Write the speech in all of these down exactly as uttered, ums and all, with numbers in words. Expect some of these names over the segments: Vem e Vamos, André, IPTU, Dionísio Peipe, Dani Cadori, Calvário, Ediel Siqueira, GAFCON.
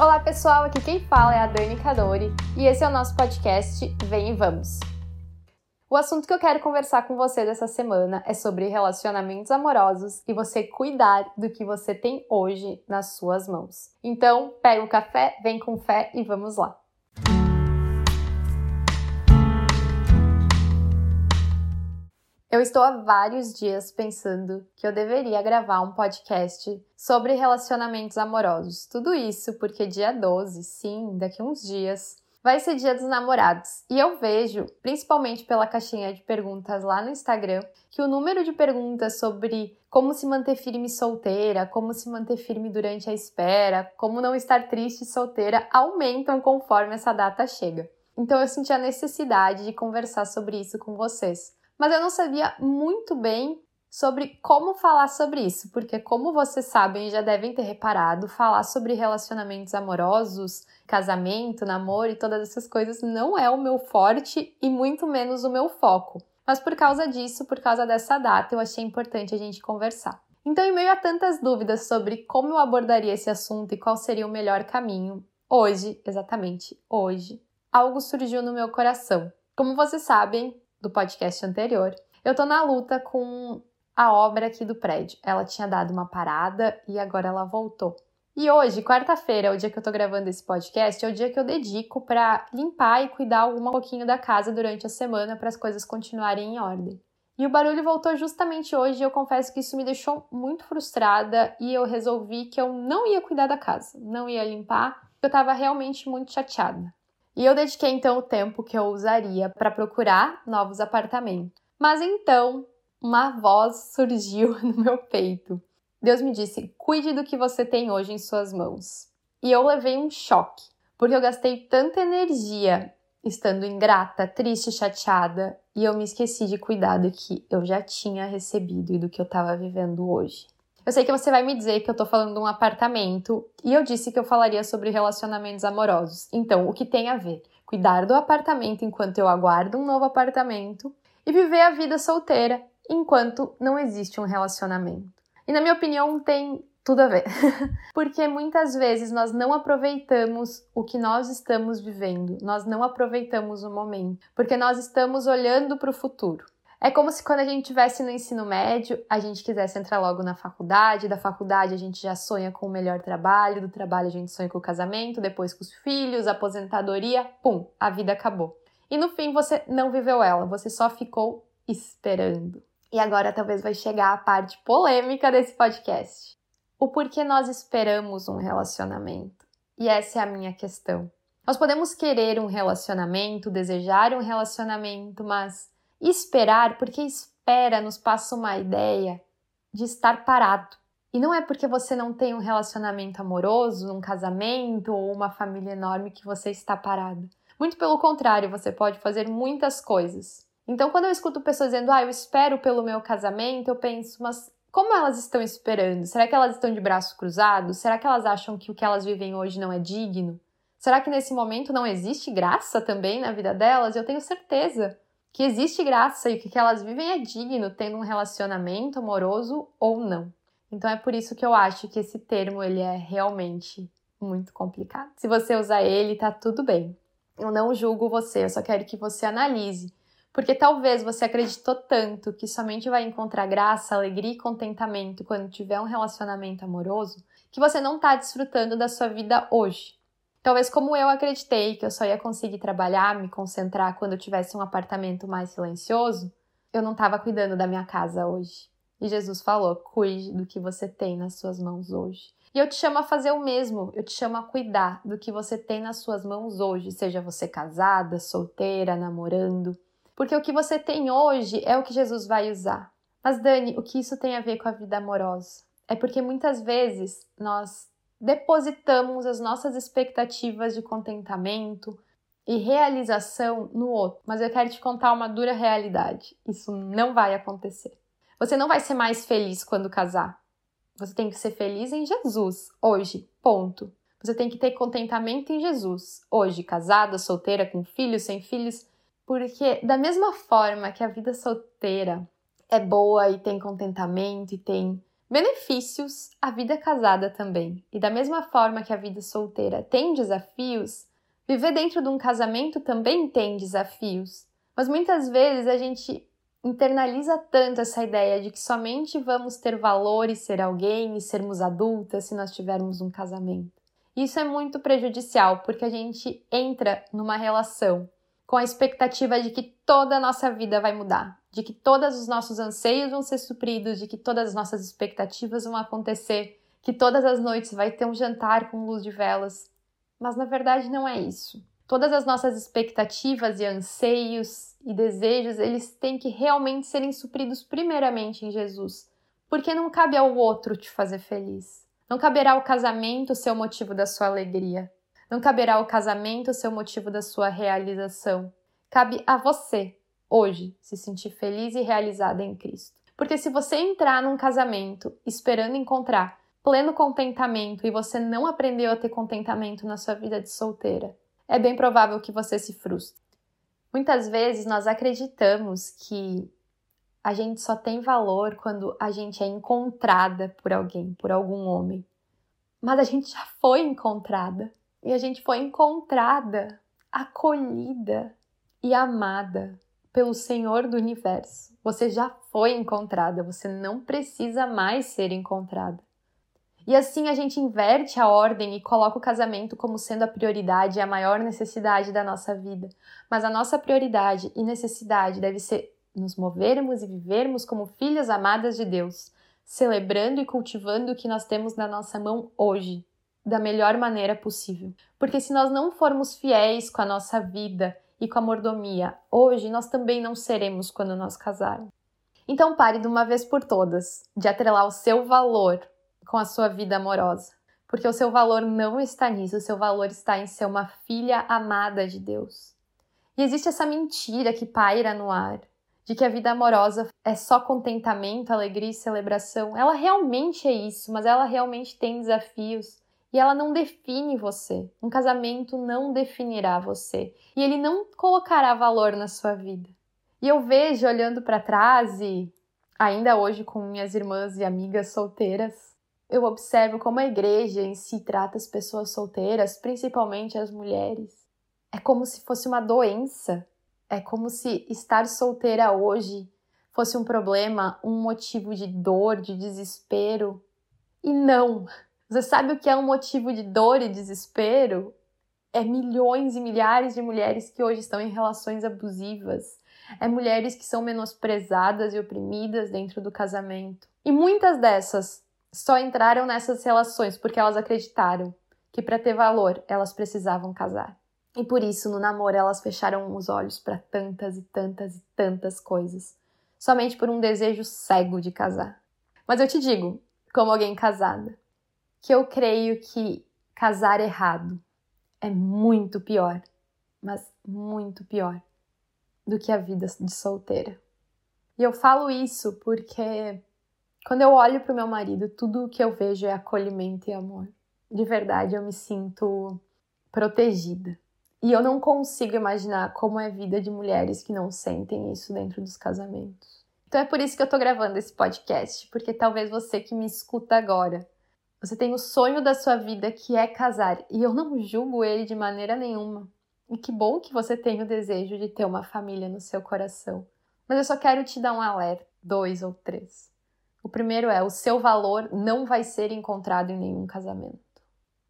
Olá pessoal, aqui quem fala é a Dani Cadori e esse é o nosso podcast Vem e Vamos. O assunto que eu quero conversar com vocês essa semana é sobre relacionamentos amorosos e você cuidar do que você tem hoje nas suas mãos. Então, pega o café, vem com fé e vamos lá! Eu estou há vários dias pensando que eu deveria gravar um podcast sobre relacionamentos amorosos. Tudo isso porque dia doze, sim, daqui a uns dias, vai ser dia dos namorados. E eu vejo, principalmente pela caixinha de perguntas lá no Instagram, que o número de perguntas sobre como se manter firme solteira, como se manter firme durante a espera, como não estar triste e solteira aumentam conforme essa data chega. Então eu senti a necessidade de conversar sobre isso com vocês. Mas eu não sabia muito bem sobre como falar sobre isso, porque como vocês sabem e já devem ter reparado, falar sobre relacionamentos amorosos, casamento, namoro e todas essas coisas não é o meu forte e muito menos o meu foco. Mas por causa disso, por causa dessa data, eu achei importante a gente conversar. Então, em meio a tantas dúvidas sobre como eu abordaria esse assunto e qual seria o melhor caminho, hoje, exatamente hoje, algo surgiu no meu coração. Como vocês sabem, do podcast anterior, eu tô na luta com a obra aqui do prédio. Ela tinha dado uma parada e agora ela voltou. E hoje, quarta-feira, o dia que eu tô gravando esse podcast, é o dia que eu dedico pra limpar e cuidar algum pouquinho da casa durante a semana para as coisas continuarem em ordem. E o barulho voltou justamente hoje e eu confesso que isso me deixou muito frustrada e eu resolvi que eu não ia cuidar da casa, não ia limpar, eu tava realmente muito chateada. E eu dediquei, então, o tempo que eu usaria para procurar novos apartamentos. Mas, então, uma voz surgiu no meu peito. Deus me disse, cuide do que você tem hoje em suas mãos. E eu levei um choque, porque eu gastei tanta energia estando ingrata, triste, chateada, e eu me esqueci de cuidar do que eu já tinha recebido e do que eu estava vivendo hoje. Eu sei que você vai me dizer que eu tô falando de um apartamento e eu disse que eu falaria sobre relacionamentos amorosos. Então, o que tem a ver? Cuidar do apartamento enquanto eu aguardo um novo apartamento e viver a vida solteira enquanto não existe um relacionamento. E na minha opinião, tem tudo a ver. Porque muitas vezes nós não aproveitamos o que nós estamos vivendo. Nós não aproveitamos o momento. Porque nós estamos olhando para o futuro. É como se quando a gente estivesse no ensino médio, a gente quisesse entrar logo na faculdade, da faculdade a gente já sonha com o melhor trabalho, do trabalho a gente sonha com o casamento, depois com os filhos, aposentadoria, pum, a vida acabou. E no fim você não viveu ela, você só ficou esperando. E agora talvez vai chegar a parte polêmica desse podcast. O porquê nós esperamos um relacionamento? E essa é a minha questão. Nós podemos querer um relacionamento, desejar um relacionamento, mas esperar, porque espera nos passa uma ideia de estar parado. E não é porque você não tem um relacionamento amoroso, um casamento ou uma família enorme que você está parado. Muito pelo contrário, você pode fazer muitas coisas. Então, quando eu escuto pessoas dizendo, ah, eu espero pelo meu casamento, eu penso, mas como elas estão esperando? Será que elas estão de braço cruzado? Será que elas acham que o que elas vivem hoje não é digno? Será que nesse momento não existe graça também na vida delas? Eu tenho certeza que existe graça e o que elas vivem é digno, tendo um relacionamento amoroso ou não. Então é por isso que eu acho que esse termo ele é realmente muito complicado. Se você usar ele, tá tudo bem. Eu não julgo você, eu só quero que você analise. Porque talvez você acreditou tanto que somente vai encontrar graça, alegria e contentamento quando tiver um relacionamento amoroso, que você não tá desfrutando da sua vida hoje. Talvez como eu acreditei que eu só ia conseguir trabalhar, me concentrar quando eu tivesse um apartamento mais silencioso, eu não estava cuidando da minha casa hoje. E Jesus falou, cuide do que você tem nas suas mãos hoje. E eu te chamo a fazer o mesmo, eu te chamo a cuidar do que você tem nas suas mãos hoje, seja você casada, solteira, namorando. Porque o que você tem hoje é o que Jesus vai usar. Mas Dani, o que isso tem a ver com a vida amorosa? É porque muitas vezes nós depositamos as nossas expectativas de contentamento e realização no outro. Mas eu quero te contar uma dura realidade. Isso não vai acontecer. Você não vai ser mais feliz quando casar. Você tem que ser feliz em Jesus, hoje, ponto. Você tem que ter contentamento em Jesus, hoje, casada, solteira, com filhos, sem filhos. Porque da mesma forma que a vida solteira é boa e tem contentamento e tem Benefícios, a vida casada também. E da mesma forma que a vida solteira tem desafios, viver dentro de um casamento também tem desafios. Mas muitas vezes a gente internaliza tanto essa ideia de que somente vamos ter valor e ser alguém e sermos adultas se nós tivermos um casamento. Isso é muito prejudicial, porque a gente entra numa relação com a expectativa de que toda a nossa vida vai mudar, de que todos os nossos anseios vão ser supridos, de que todas as nossas expectativas vão acontecer, que todas as noites vai ter um jantar com luz de velas. Mas na verdade não é isso. Todas as nossas expectativas e anseios e desejos, eles têm que realmente serem supridos primeiramente em Jesus, porque não cabe ao outro te fazer feliz. Não caberá ao casamento ser o motivo da sua alegria. Não caberá ao casamento ser o motivo da sua realização. Cabe a você, hoje, se sentir feliz e realizada em Cristo. Porque se você entrar num casamento esperando encontrar pleno contentamento e você não aprendeu a ter contentamento na sua vida de solteira, é bem provável que você se frustre. Muitas vezes nós acreditamos que a gente só tem valor quando a gente é encontrada por alguém, por algum homem. Mas a gente já foi encontrada. E a gente foi encontrada, acolhida e amada pelo Senhor do Universo. Você já foi encontrada, você não precisa mais ser encontrada. E assim a gente inverte a ordem e coloca o casamento como sendo a prioridade e a maior necessidade da nossa vida. Mas a nossa prioridade e necessidade deve ser nos movermos e vivermos como filhas amadas de Deus, celebrando e cultivando o que nós temos na nossa mão hoje, da melhor maneira possível. Porque se nós não formos fiéis com a nossa vida e com a mordomia hoje, nós também não seremos quando nós casarmos. Então pare de uma vez por todas de atrelar o seu valor com a sua vida amorosa, porque o seu valor não está nisso, o seu valor está em ser uma filha amada de Deus. E existe essa mentira que paira no ar, de que a vida amorosa é só contentamento, alegria e celebração. Ela realmente é isso, mas ela realmente tem desafios. E ela não define você. Um casamento não definirá você. E ele não colocará valor na sua vida. E eu vejo, olhando para trás, e ainda hoje com minhas irmãs e amigas solteiras, eu observo como a igreja em si trata as pessoas solteiras, principalmente as mulheres. É como se fosse uma doença. É como se estar solteira hoje fosse um problema, um motivo de dor, de desespero. E não! Você sabe o que é um motivo de dor e desespero? É milhões e milhares de mulheres que hoje estão em relações abusivas. É mulheres que são menosprezadas e oprimidas dentro do casamento. E muitas dessas só entraram nessas relações porque elas acreditaram que para ter valor elas precisavam casar. E por isso, no namoro, elas fecharam os olhos para tantas e tantas e tantas coisas, somente por um desejo cego de casar. Mas eu te digo, como alguém casada, que eu creio que casar errado é muito pior, mas muito pior do que a vida de solteira. E eu falo isso porque quando eu olho para o meu marido, tudo o que eu vejo é acolhimento e amor. De verdade, eu me sinto protegida. E eu não consigo imaginar como é a vida de mulheres que não sentem isso dentro dos casamentos. Então é por isso que eu tô gravando esse podcast, porque talvez você que me escuta agora, você tem o sonho da sua vida que é casar, e eu não julgo ele de maneira nenhuma. E que bom que você tem o desejo de ter uma família no seu coração. Mas eu só quero te dar um alerta, dois ou três. O primeiro é, o seu valor não vai ser encontrado em nenhum casamento.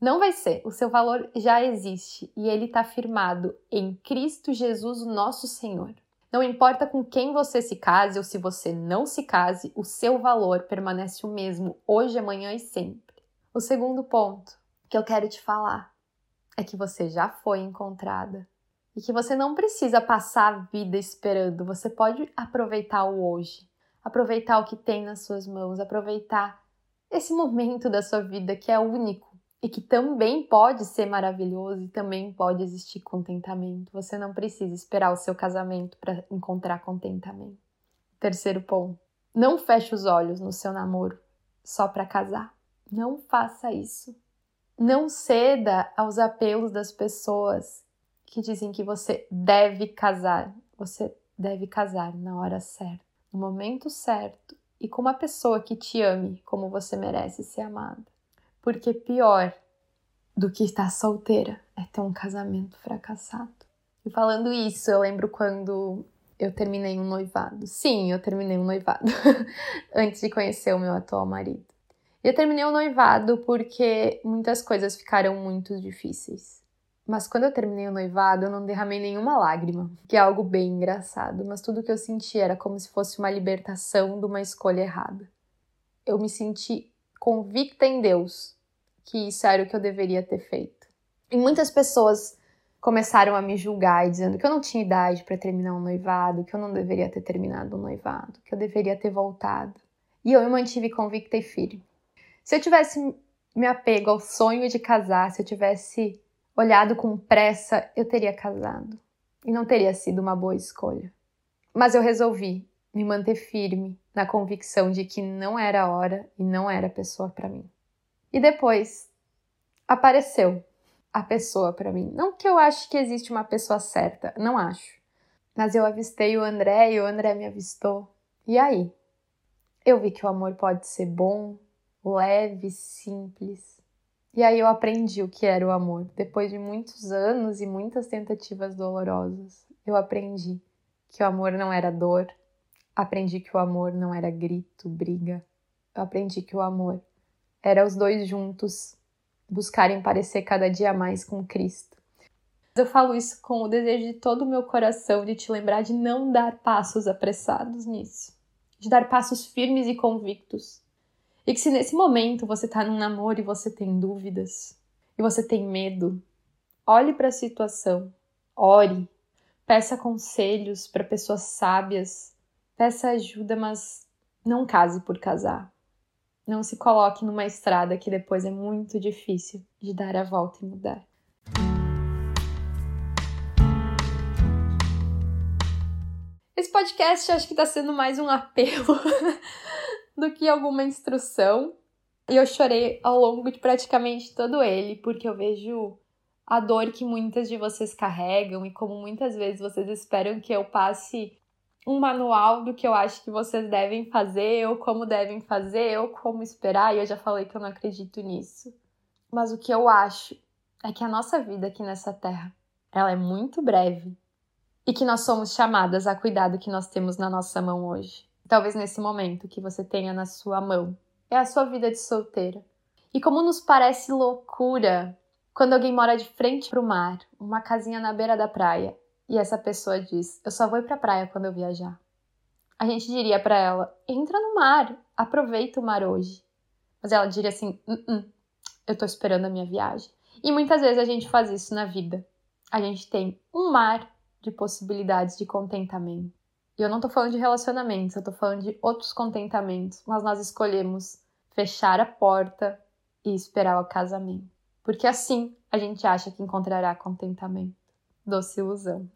Não vai ser, o seu valor já existe e ele está firmado em Cristo Jesus, o nosso Senhor. Não importa com quem você se case ou se você não se case, o seu valor permanece o mesmo hoje, amanhã e sempre. O segundo ponto que eu quero te falar é que você já foi encontrada e que você não precisa passar a vida esperando, você pode aproveitar o hoje, aproveitar o que tem nas suas mãos, aproveitar esse momento da sua vida que é único. E que também pode ser maravilhoso e também pode existir contentamento. Você não precisa esperar o seu casamento para encontrar contentamento. Terceiro ponto. Não feche os olhos no seu namoro só para casar. Não faça isso. Não ceda aos apelos das pessoas que dizem que você deve casar. Você deve casar na hora certa, no momento certo, e com uma pessoa que te ame como você merece ser amada. Porque pior do que estar solteira é ter um casamento fracassado. E falando isso, eu lembro quando eu terminei um noivado. Sim, eu terminei um noivado antes de conhecer o meu atual marido. Eu terminei um noivado porque muitas coisas ficaram muito difíceis. Mas quando eu terminei o noivado, eu não derramei nenhuma lágrima, que é algo bem engraçado, mas tudo que eu senti era como se fosse uma libertação de uma escolha errada. Eu me senti convicta em Deus, que isso era o que eu deveria ter feito. E muitas pessoas começaram a me julgar, dizendo que eu não tinha idade para terminar um noivado, que eu não deveria ter terminado um noivado, que eu deveria ter voltado. E eu me mantive convicta e firme. Se eu tivesse me apego ao sonho de casar, se eu tivesse olhado com pressa, eu teria casado. E não teria sido uma boa escolha. Mas eu resolvi me manter firme na convicção de que não era a hora e não era a pessoa para mim. E depois, apareceu a pessoa para mim. Não que eu ache que existe uma pessoa certa, não acho. Mas eu avistei o André e o André me avistou. E aí? Eu vi que o amor pode ser bom, leve, simples. E aí eu aprendi o que era o amor. Depois de muitos anos e muitas tentativas dolorosas, eu aprendi que o amor não era dor. Aprendi que o amor não era grito, briga. Eu aprendi que o amor era os dois juntos buscarem parecer cada dia mais com Cristo. Eu falo isso com o desejo de todo o meu coração de te lembrar de não dar passos apressados nisso. De dar passos firmes e convictos. E que se nesse momento você está num namoro e você tem dúvidas, e você tem medo, olhe para a situação, ore, peça conselhos para pessoas sábias, peça ajuda, mas não case por casar. Não se coloque numa estrada que depois é muito difícil de dar a volta e mudar. Esse podcast acho que está sendo mais um apelo do que alguma instrução. E eu chorei ao longo de praticamente todo ele, porque eu vejo a dor que muitas de vocês carregam e como muitas vezes vocês esperam que eu passe um manual do que eu acho que vocês devem fazer, ou como devem fazer, ou como esperar, e eu já falei que eu não acredito nisso. Mas o que eu acho é que a nossa vida aqui nessa terra, ela é muito breve, e que nós somos chamadas a cuidar do que nós temos na nossa mão hoje. Talvez nesse momento que você tenha na sua mão. É a sua vida de solteira. E como nos parece loucura quando alguém mora de frente para o mar, uma casinha na beira da praia, e essa pessoa diz, eu só vou ir para a praia quando eu viajar. A gente diria para ela, entra no mar, aproveita o mar hoje. Mas ela diria assim, não, eu estou esperando a minha viagem. E muitas vezes a gente faz isso na vida. A gente tem um mar de possibilidades de contentamento. E eu não tô falando de relacionamentos, eu tô falando de outros contentamentos, mas nós escolhemos fechar a porta e esperar o casamento. Porque assim a gente acha que encontrará contentamento. Doce ilusão.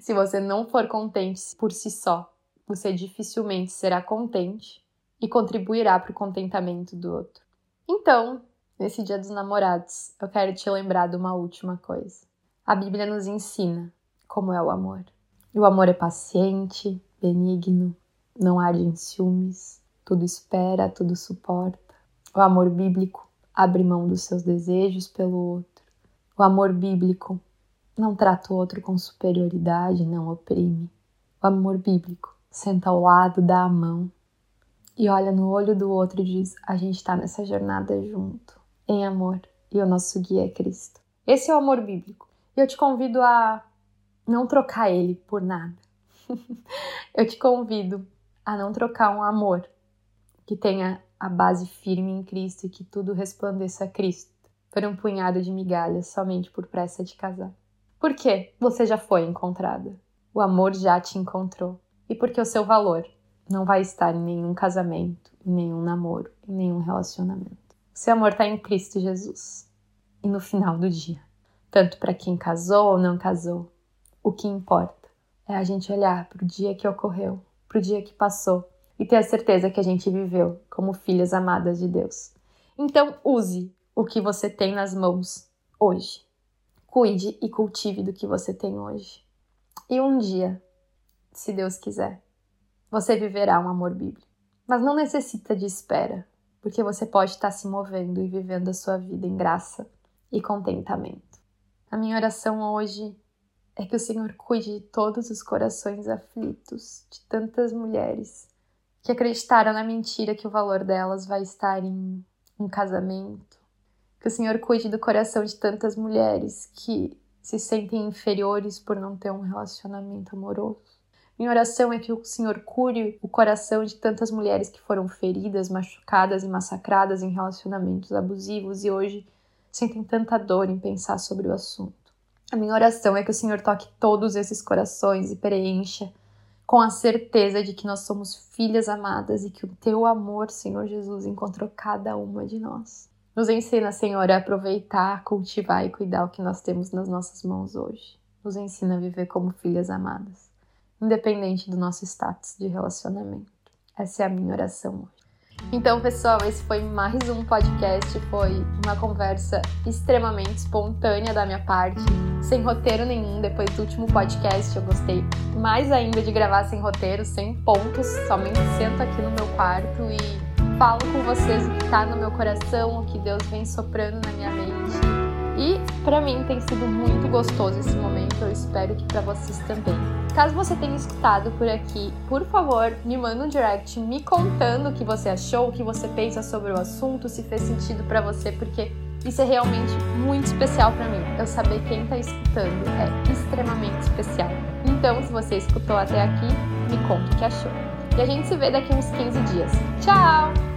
Se você não for contente por si só, você dificilmente será contente e contribuirá para o contentamento do outro. Então, nesse Dia dos Namorados, eu quero te lembrar de uma última coisa. A Bíblia nos ensina como é o amor. E o amor é paciente, benigno, não arde em ciúmes, tudo espera, tudo suporta. O amor bíblico abre mão dos seus desejos pelo outro. O amor bíblico não trata o outro com superioridade, não oprime. O amor bíblico senta ao lado, dá a mão e olha no olho do outro e diz, a gente está nessa jornada junto, em amor, e o nosso guia é Cristo. Esse é o amor bíblico. E eu te convido a não trocar ele por nada. Eu te convido a não trocar um amor que tenha a base firme em Cristo e que tudo resplandeça a Cristo por um punhado de migalhas somente por pressa de casar. Porque você já foi encontrada. O amor já te encontrou. E porque o seu valor não vai estar em nenhum casamento, em nenhum namoro, em nenhum relacionamento. O seu amor está em Cristo Jesus. E no final do dia, tanto para quem casou ou não casou, o que importa é a gente olhar para o dia que ocorreu, para o dia que passou e ter a certeza que a gente viveu como filhas amadas de Deus. Então use o que você tem nas mãos hoje. Cuide e cultive do que você tem hoje. E um dia, se Deus quiser, você viverá um amor bíblico. Mas não necessita de espera, porque você pode estar se movendo e vivendo a sua vida em graça e contentamento. A minha oração hoje é que o Senhor cuide de todos os corações aflitos, de tantas mulheres que acreditaram na mentira que o valor delas vai estar em um casamento. Que o Senhor cuide do coração de tantas mulheres que se sentem inferiores por não ter um relacionamento amoroso. Minha oração é que o Senhor cure o coração de tantas mulheres que foram feridas, machucadas e massacradas em relacionamentos abusivos e hoje sentem tanta dor em pensar sobre o assunto. A minha oração é que o Senhor toque todos esses corações e preencha com a certeza de que nós somos filhas amadas e que o Teu amor, Senhor Jesus, encontrou cada uma de nós. Nos ensina, Senhor, a aproveitar, cultivar e cuidar o que nós temos nas nossas mãos hoje. Nos ensina a viver como filhas amadas, independente do nosso status de relacionamento. Essa é a minha oração hoje. Então, pessoal, esse foi mais um podcast, foi uma conversa extremamente espontânea da minha parte, sem roteiro nenhum. Depois do último podcast, eu gostei mais ainda de gravar sem roteiro, sem pontos, somente sento aqui no meu quarto e falo com vocês o que está no meu coração, o que Deus vem soprando na minha mente. E pra mim tem sido muito gostoso esse momento, eu espero que pra vocês também. Caso você tenha escutado por aqui, por favor, me manda um direct me contando o que você achou, o que você pensa sobre o assunto, se fez sentido pra você, porque isso é realmente muito especial pra mim. Eu saber quem tá escutando é extremamente especial. Então, se você escutou até aqui, me conta o que achou. E a gente se vê daqui uns quinze dias. Tchau!